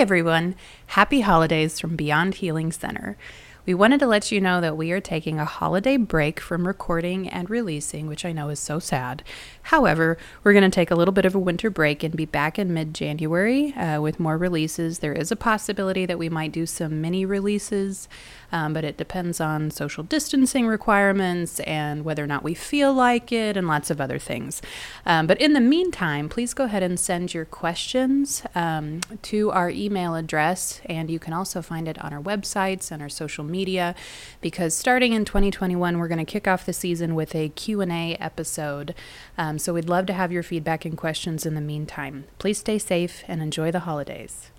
everyone. Happy holidays from Beyond Healing Center. We wanted to let you know that we are taking a holiday break from recording and releasing, which I know is so sad. However, we're going to take a little bit of a winter break and be back in mid-January with more releases. There is a possibility that we might do some mini releases, but it depends on social distancing requirements and whether or not we feel like it and lots of other things. But in the meantime, please go ahead and send your questions to our email address, and you can also find it on our websites and our social media, because starting in 2021, we're going to kick off the season with a Q&A episode. So we'd love to have your feedback and questions in the meantime. Please stay safe and enjoy the holidays.